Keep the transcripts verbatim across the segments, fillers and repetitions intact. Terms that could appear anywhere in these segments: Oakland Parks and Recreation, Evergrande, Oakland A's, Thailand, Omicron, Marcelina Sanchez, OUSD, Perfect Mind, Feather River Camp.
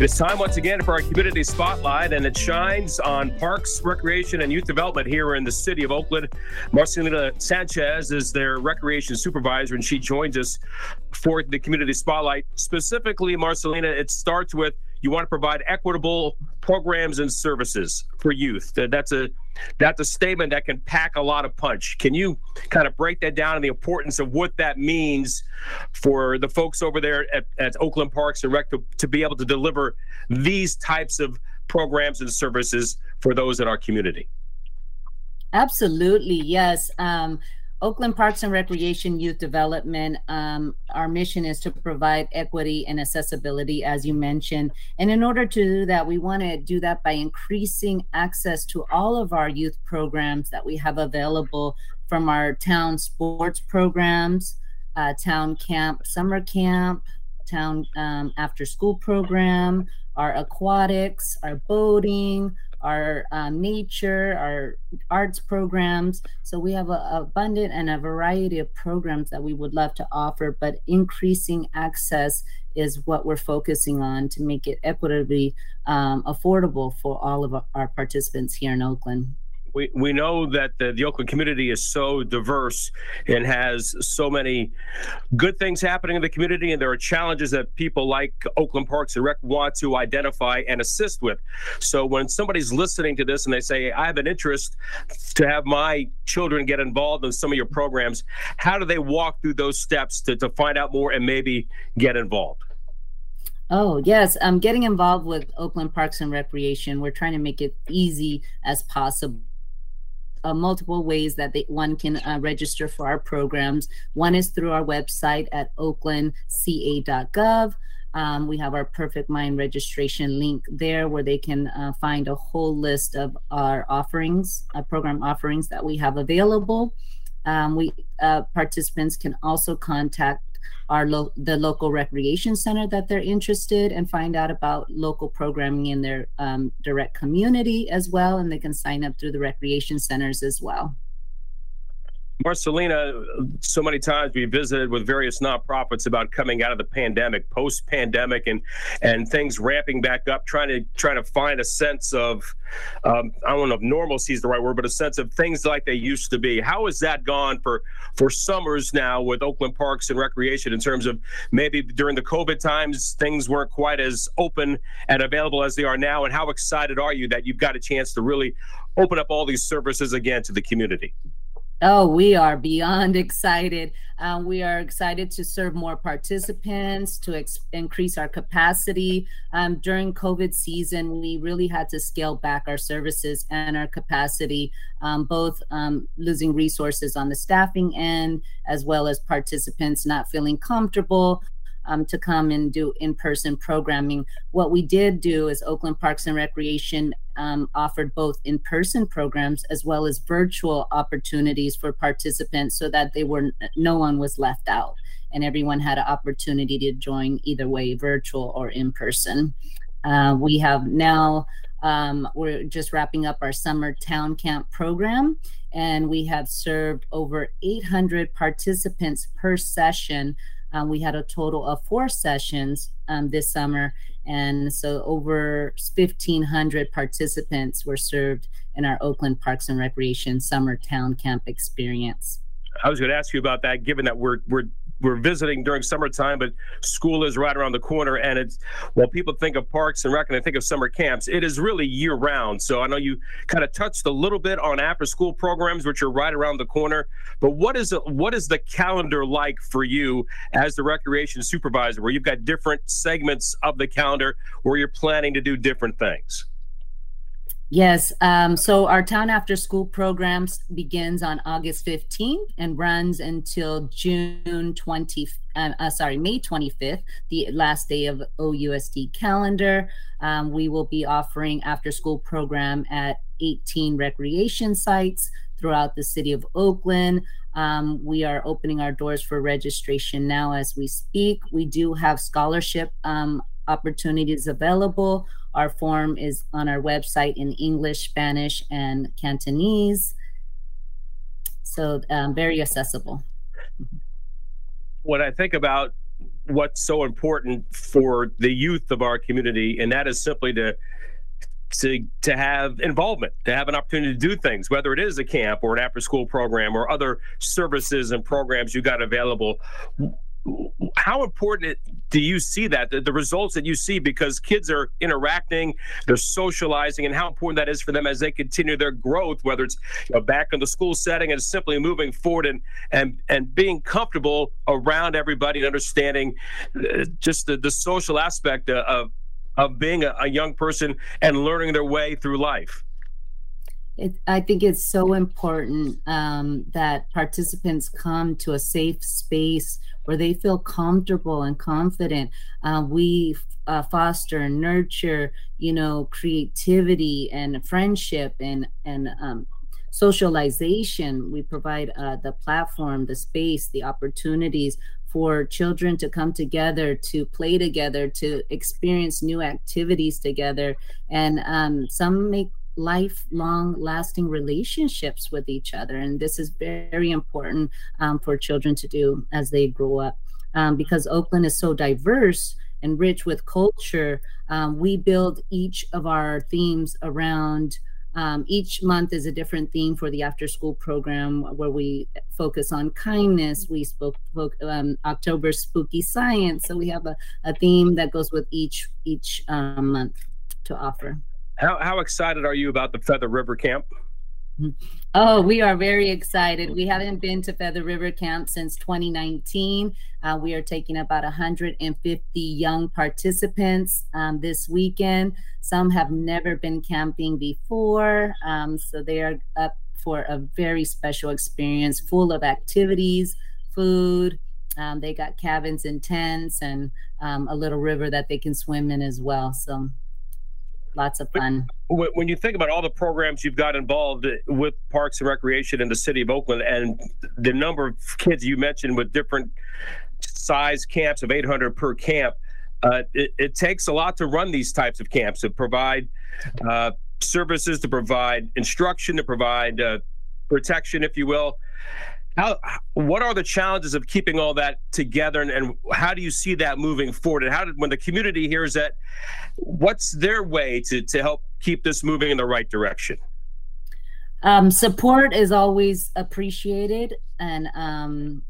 It is time once again for our community spotlight, and it shines on parks, recreation, and youth development here in the city of Oakland. Marcelina Sanchez is their recreation supervisor, and she joins us for the community spotlight. Specifically, Marcelina, it starts with you want to provide equitable programs and services for youth. That's a that's a statement that can pack a lot of punch. Can you kind of break that down and the importance of what that means for the folks over there at, at Oakland Parks and Rec to, to be able to deliver these types of programs and services for those in our community? Absolutely, yes. Um, Oakland Parks and Recreation Youth Development, um, our mission is to provide equity and accessibility, as you mentioned. And in order to do that, we want to do that by increasing access to all of our youth programs that we have available, from our town sports programs, uh, town camp, summer camp, town um, after school program, our aquatics, our boating, our uh, nature, our arts programs. So we have a abundant and a variety of programs that we would love to offer, but increasing access is what we're focusing on to make it equitably um, affordable for all of our participants here in Oakland. We we know that the, the Oakland community is so diverse and has so many good things happening in the community, and there are challenges that people like Oakland Parks and Rec want to identify and assist with. So when somebody's listening to this and they say, I have an interest to have my children get involved in some of your programs, how do they walk through those steps to, to find out more and maybe get involved? Oh, yes. Um, getting involved with Oakland Parks and Recreation, we're trying to make it easy as possible. Uh, multiple ways that they, one can uh, register for our programs. One is through our website at oakland c a dot gov. Um, we have our Perfect Mind registration link there where they can uh, find a whole list of our offerings, uh, program offerings that we have available. Um, we uh, participants can also contact our lo- the local recreation center that they're interested in and find out about local programming in their um, direct community as well, and they can sign up through the recreation centers as well. Marcelina, so many times we visited with various nonprofits about coming out of the pandemic, post-pandemic, and and things ramping back up, trying to trying to find a sense of, um, I don't know if normalcy is the right word, but a sense of things like they used to be. How has that gone for, for summers now with Oakland Parks and Recreation in terms of maybe during the COVID times, things weren't quite as open and available as they are now, and how excited are you that you've got a chance to really open up all these services again to the community? Oh, we are beyond excited. Uh, we are excited to serve more participants, to ex- increase our capacity. Um, during COVID season, we really had to scale back our services and our capacity, um, both um, losing resources on the staffing end, as well as participants not feeling comfortable Um, to come and do in-person programming. What we did do is Oakland Parks and Recreation um, offered both in-person programs as well as virtual opportunities for participants so that they were no one was left out and everyone had an opportunity to join either way, virtual or in-person. Uh, we have now, um, we're just wrapping up our summer town camp program, and we have served over eight hundred participants per session. Um, we had a total of four sessions um, this summer, and so over fifteen hundred participants were served in our Oakland Parks and Recreation Summer Town Camp experience. I was going to ask you about that, given that we're we're we're visiting during summertime, but school is right around the corner, and it's while people think of Parks and Rec and they think of summer camps, it is really year-round. So I know you kind of touched a little bit on after-school programs, which are right around the corner, but what is it, what is the calendar like for you as the recreation supervisor, where you've got different segments of the calendar where you're planning to do different things? Yes, um, so our town after school programs begins on August fifteenth and runs until June twentieth, uh, uh, sorry, May twenty-fifth, the last day of O U S D calendar. Um, we will be offering after school program at eighteen recreation sites throughout the city of Oakland. Um, we are opening our doors for registration now as we speak. We do have scholarship um, opportunities available. Our form is on our website in English, Spanish, and Cantonese. So um, very accessible. When I think about what's so important for the youth of our community, and that is simply to to to have involvement, to have an opportunity to do things, whether it is a camp or an after-school program or other services and programs you got available. How important do you see that, the, the results that you see, because kids are interacting, they're socializing, and how important that is for them as they continue their growth, whether it's you know, back in the school setting and simply moving forward and and and being comfortable around everybody and understanding just the, the social aspect of of being a, a young person and learning their way through life. It, I think it's so important um, that participants come to a safe space where they feel comfortable and confident. Uh, we uh, foster and nurture, you know, creativity and friendship and and um, socialization. We provide uh, the platform, the space, the opportunities for children to come together, to play together, to experience new activities together, and um, some make lifelong lasting relationships with each other. And this is very important um, for children to do as they grow up. Um, because Oakland is so diverse and rich with culture, um, we build each of our themes around um, each month is a different theme for the after school program where we focus on kindness. We spoke, spoke um, October Spooky Science. So we have a, a theme that goes with each, each um, month to offer. How how excited are you about the Feather River Camp? Oh, we are very excited. We haven't been to Feather River Camp since twenty nineteen. Uh, we are taking about one hundred fifty young participants um, this weekend. Some have never been camping before, um, so they are up for a very special experience full of activities, food. Um, they got cabins and tents and um, a little river that they can swim in as well. So lots of fun. When you think about all the programs you've got involved with Parks and Recreation in the city of Oakland and the number of kids you mentioned with different size camps of eight hundred per camp, uh, it, it takes a lot to run these types of camps, to provide uh, services, to provide instruction, to provide uh, protection, if you will. How, what are the challenges of keeping all that together, and, and how do you see that moving forward? And how did, when the community hears that, what's their way to, to help keep this moving in the right direction? Um, support is always appreciated and um,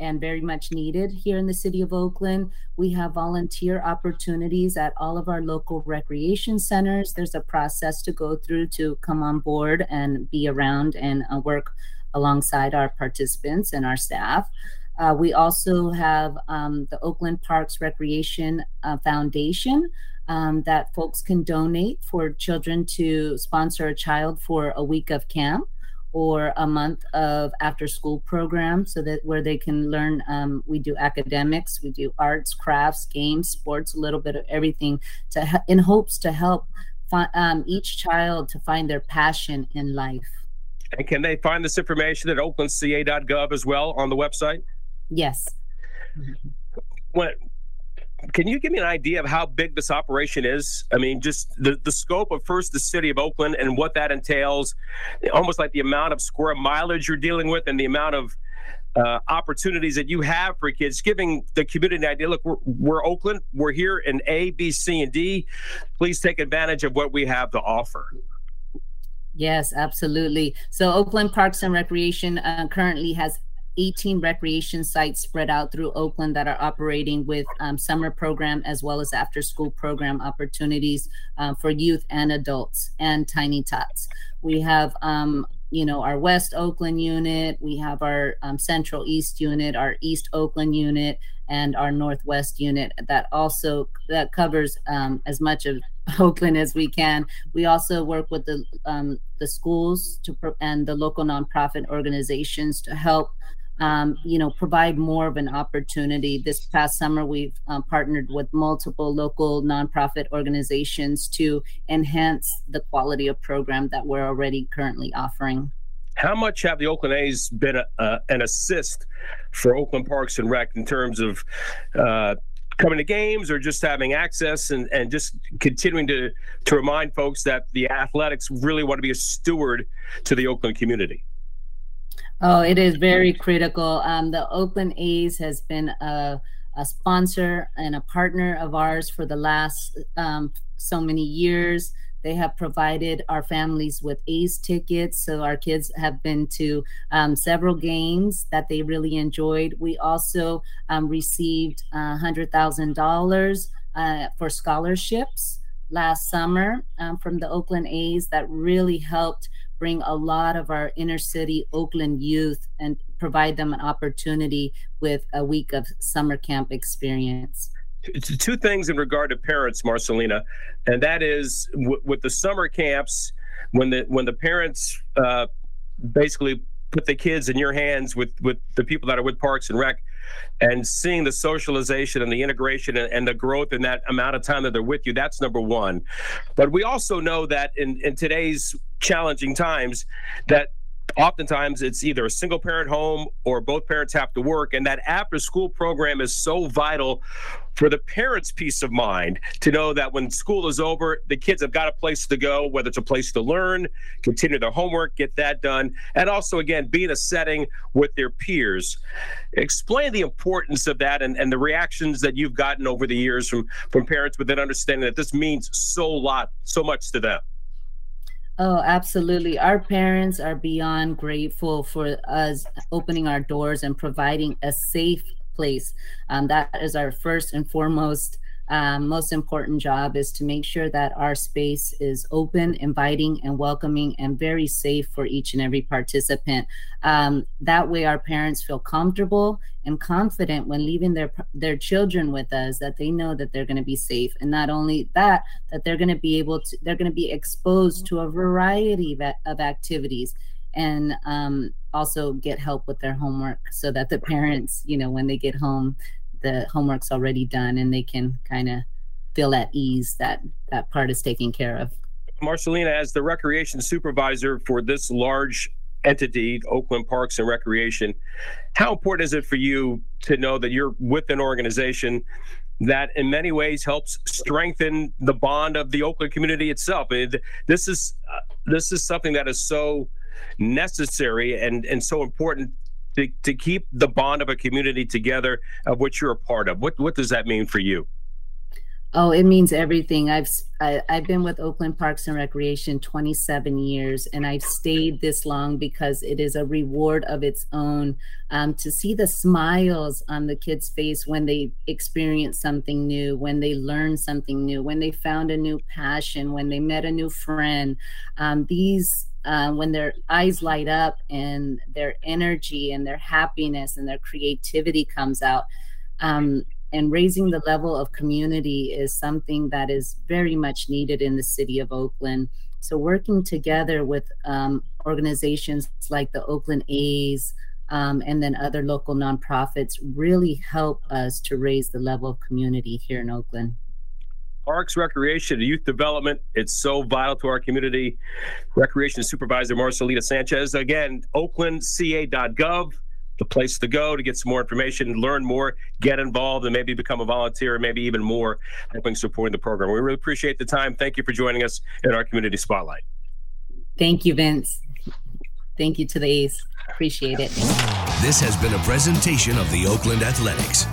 and very much needed here in the city of Oakland. We have volunteer opportunities at all of our local recreation centers. There's a process to go through to come on board and be around and uh, work alongside our participants and our staff. Uh, we also have um, the Oakland Parks Recreation uh, Foundation um, that folks can donate for children to sponsor a child for a week of camp or a month of after school program, so that where they can learn. Um, we do academics, we do arts, crafts, games, sports, a little bit of everything to ha- in hopes to help fi- um, each child to find their passion in life. And can they find this information at oakland c a dot gov as well on the website? Yes. When, can you give me an idea of how big this operation is? I mean, just the, the scope of first the city of Oakland and what that entails, almost like the amount of square mileage you're dealing with and the amount of uh, opportunities that you have for kids, giving the community an idea, look, we're, we're Oakland, we're here in A, B, C, and D. Please take advantage of what we have to offer. Yes, absolutely. So Oakland Parks and Recreation uh, currently has eighteen recreation sites spread out through Oakland that are operating with um, summer program as well as after school program opportunities uh, for youth and adults and tiny tots. We have, um, you know, our West Oakland unit, we have our um, Central East unit, our East Oakland unit, and our Northwest unit that also that covers um, as much of Oakland as we can. We also work with the um, the schools to pro- and the local nonprofit organizations to help, um, you know, provide more of an opportunity. This past summer, we've um, partnered with multiple local nonprofit organizations to enhance the quality of program that we're already currently offering. how much have the Oakland A's been a, uh, an assist for Oakland Parks and Rec in terms of uh, coming to games or just having access and, and just continuing to, to remind folks that the athletics really want to be a steward to the Oakland community? Oh, it is very critical. Um, the Oakland A's has been a, a sponsor and a partner of ours for the last um, so many years. They have provided our families with A's tickets, so our kids have been to um, several games that they really enjoyed. We also um, received one hundred thousand dollars uh, for scholarships last summer um, from the Oakland A's that really helped bring a lot of our inner city Oakland youth and provide them an opportunity with a week of summer camp experience. Two things in regard to parents, Marcelina, and that is w- with the summer camps, when the when the parents uh, basically put the kids in your hands with, with the people that are with Parks and Rec, and seeing the socialization and the integration and, and the growth in that amount of time that they're with you, that's number one. But we also know that in, in today's challenging times, that oftentimes it's either a single parent home or both parents have to work, and that after school program is so vital for the parents' peace of mind to know that when school is over, the kids have got a place to go, whether it's a place to learn, continue their homework, get that done, and also, again, be in a setting with their peers. Explain the importance of that and, and the reactions that you've gotten over the years from, from parents with that understanding that this means so lot, so much to them. Oh, absolutely. Our parents are beyond grateful for us opening our doors and providing a safe place. Um, that is our first and foremost, um, most important job, is to make sure that our space is open, inviting, and welcoming, and very safe for each and every participant. Um, that way our parents feel comfortable and confident when leaving their their children with us, that they know that they're going to be safe. And not only that, that they're going to be able to, they're going to be exposed to a variety of activities, and um, also get help with their homework, so that the parents, you know, when they get home, the homework's already done and they can kind of feel at ease that that part is taken care of. Marcelina, as the recreation supervisor for this large entity, Oakland Parks and Recreation, how important is it for you to know that you're with an organization that in many ways helps strengthen the bond of the Oakland community itself? This is, uh, this is something that is so necessary and, and so important to, to keep the bond of a community together, of which you're a part of. What what does that mean for you? Oh, it means everything. I've I, I've been with Oakland Parks and Recreation twenty-seven years, and I've stayed this long because it is a reward of its own. Um, to see the smiles on the kids' face when they experience something new, when they learn something new, when they found a new passion, when they met a new friend, um, these. Uh, when their eyes light up and their energy and their happiness and their creativity comes out. Um, and raising the level of community is something that is very much needed in the city of Oakland. So working together with um, organizations like the Oakland A's um, and then other local nonprofits really help us to raise the level of community here in Oakland. Parks, Recreation, and Youth Development, it's so vital to our community. Recreation Supervisor Marcelina Sanchez. Again, oakland c a dot gov, the place to go to get some more information, learn more, get involved, and maybe become a volunteer, and maybe even more, helping support the program. We really appreciate the time. Thank you for joining us in our Community Spotlight. Thank you, Vince. Thank you to the A's. Appreciate it. This has been a presentation of the Oakland Athletics.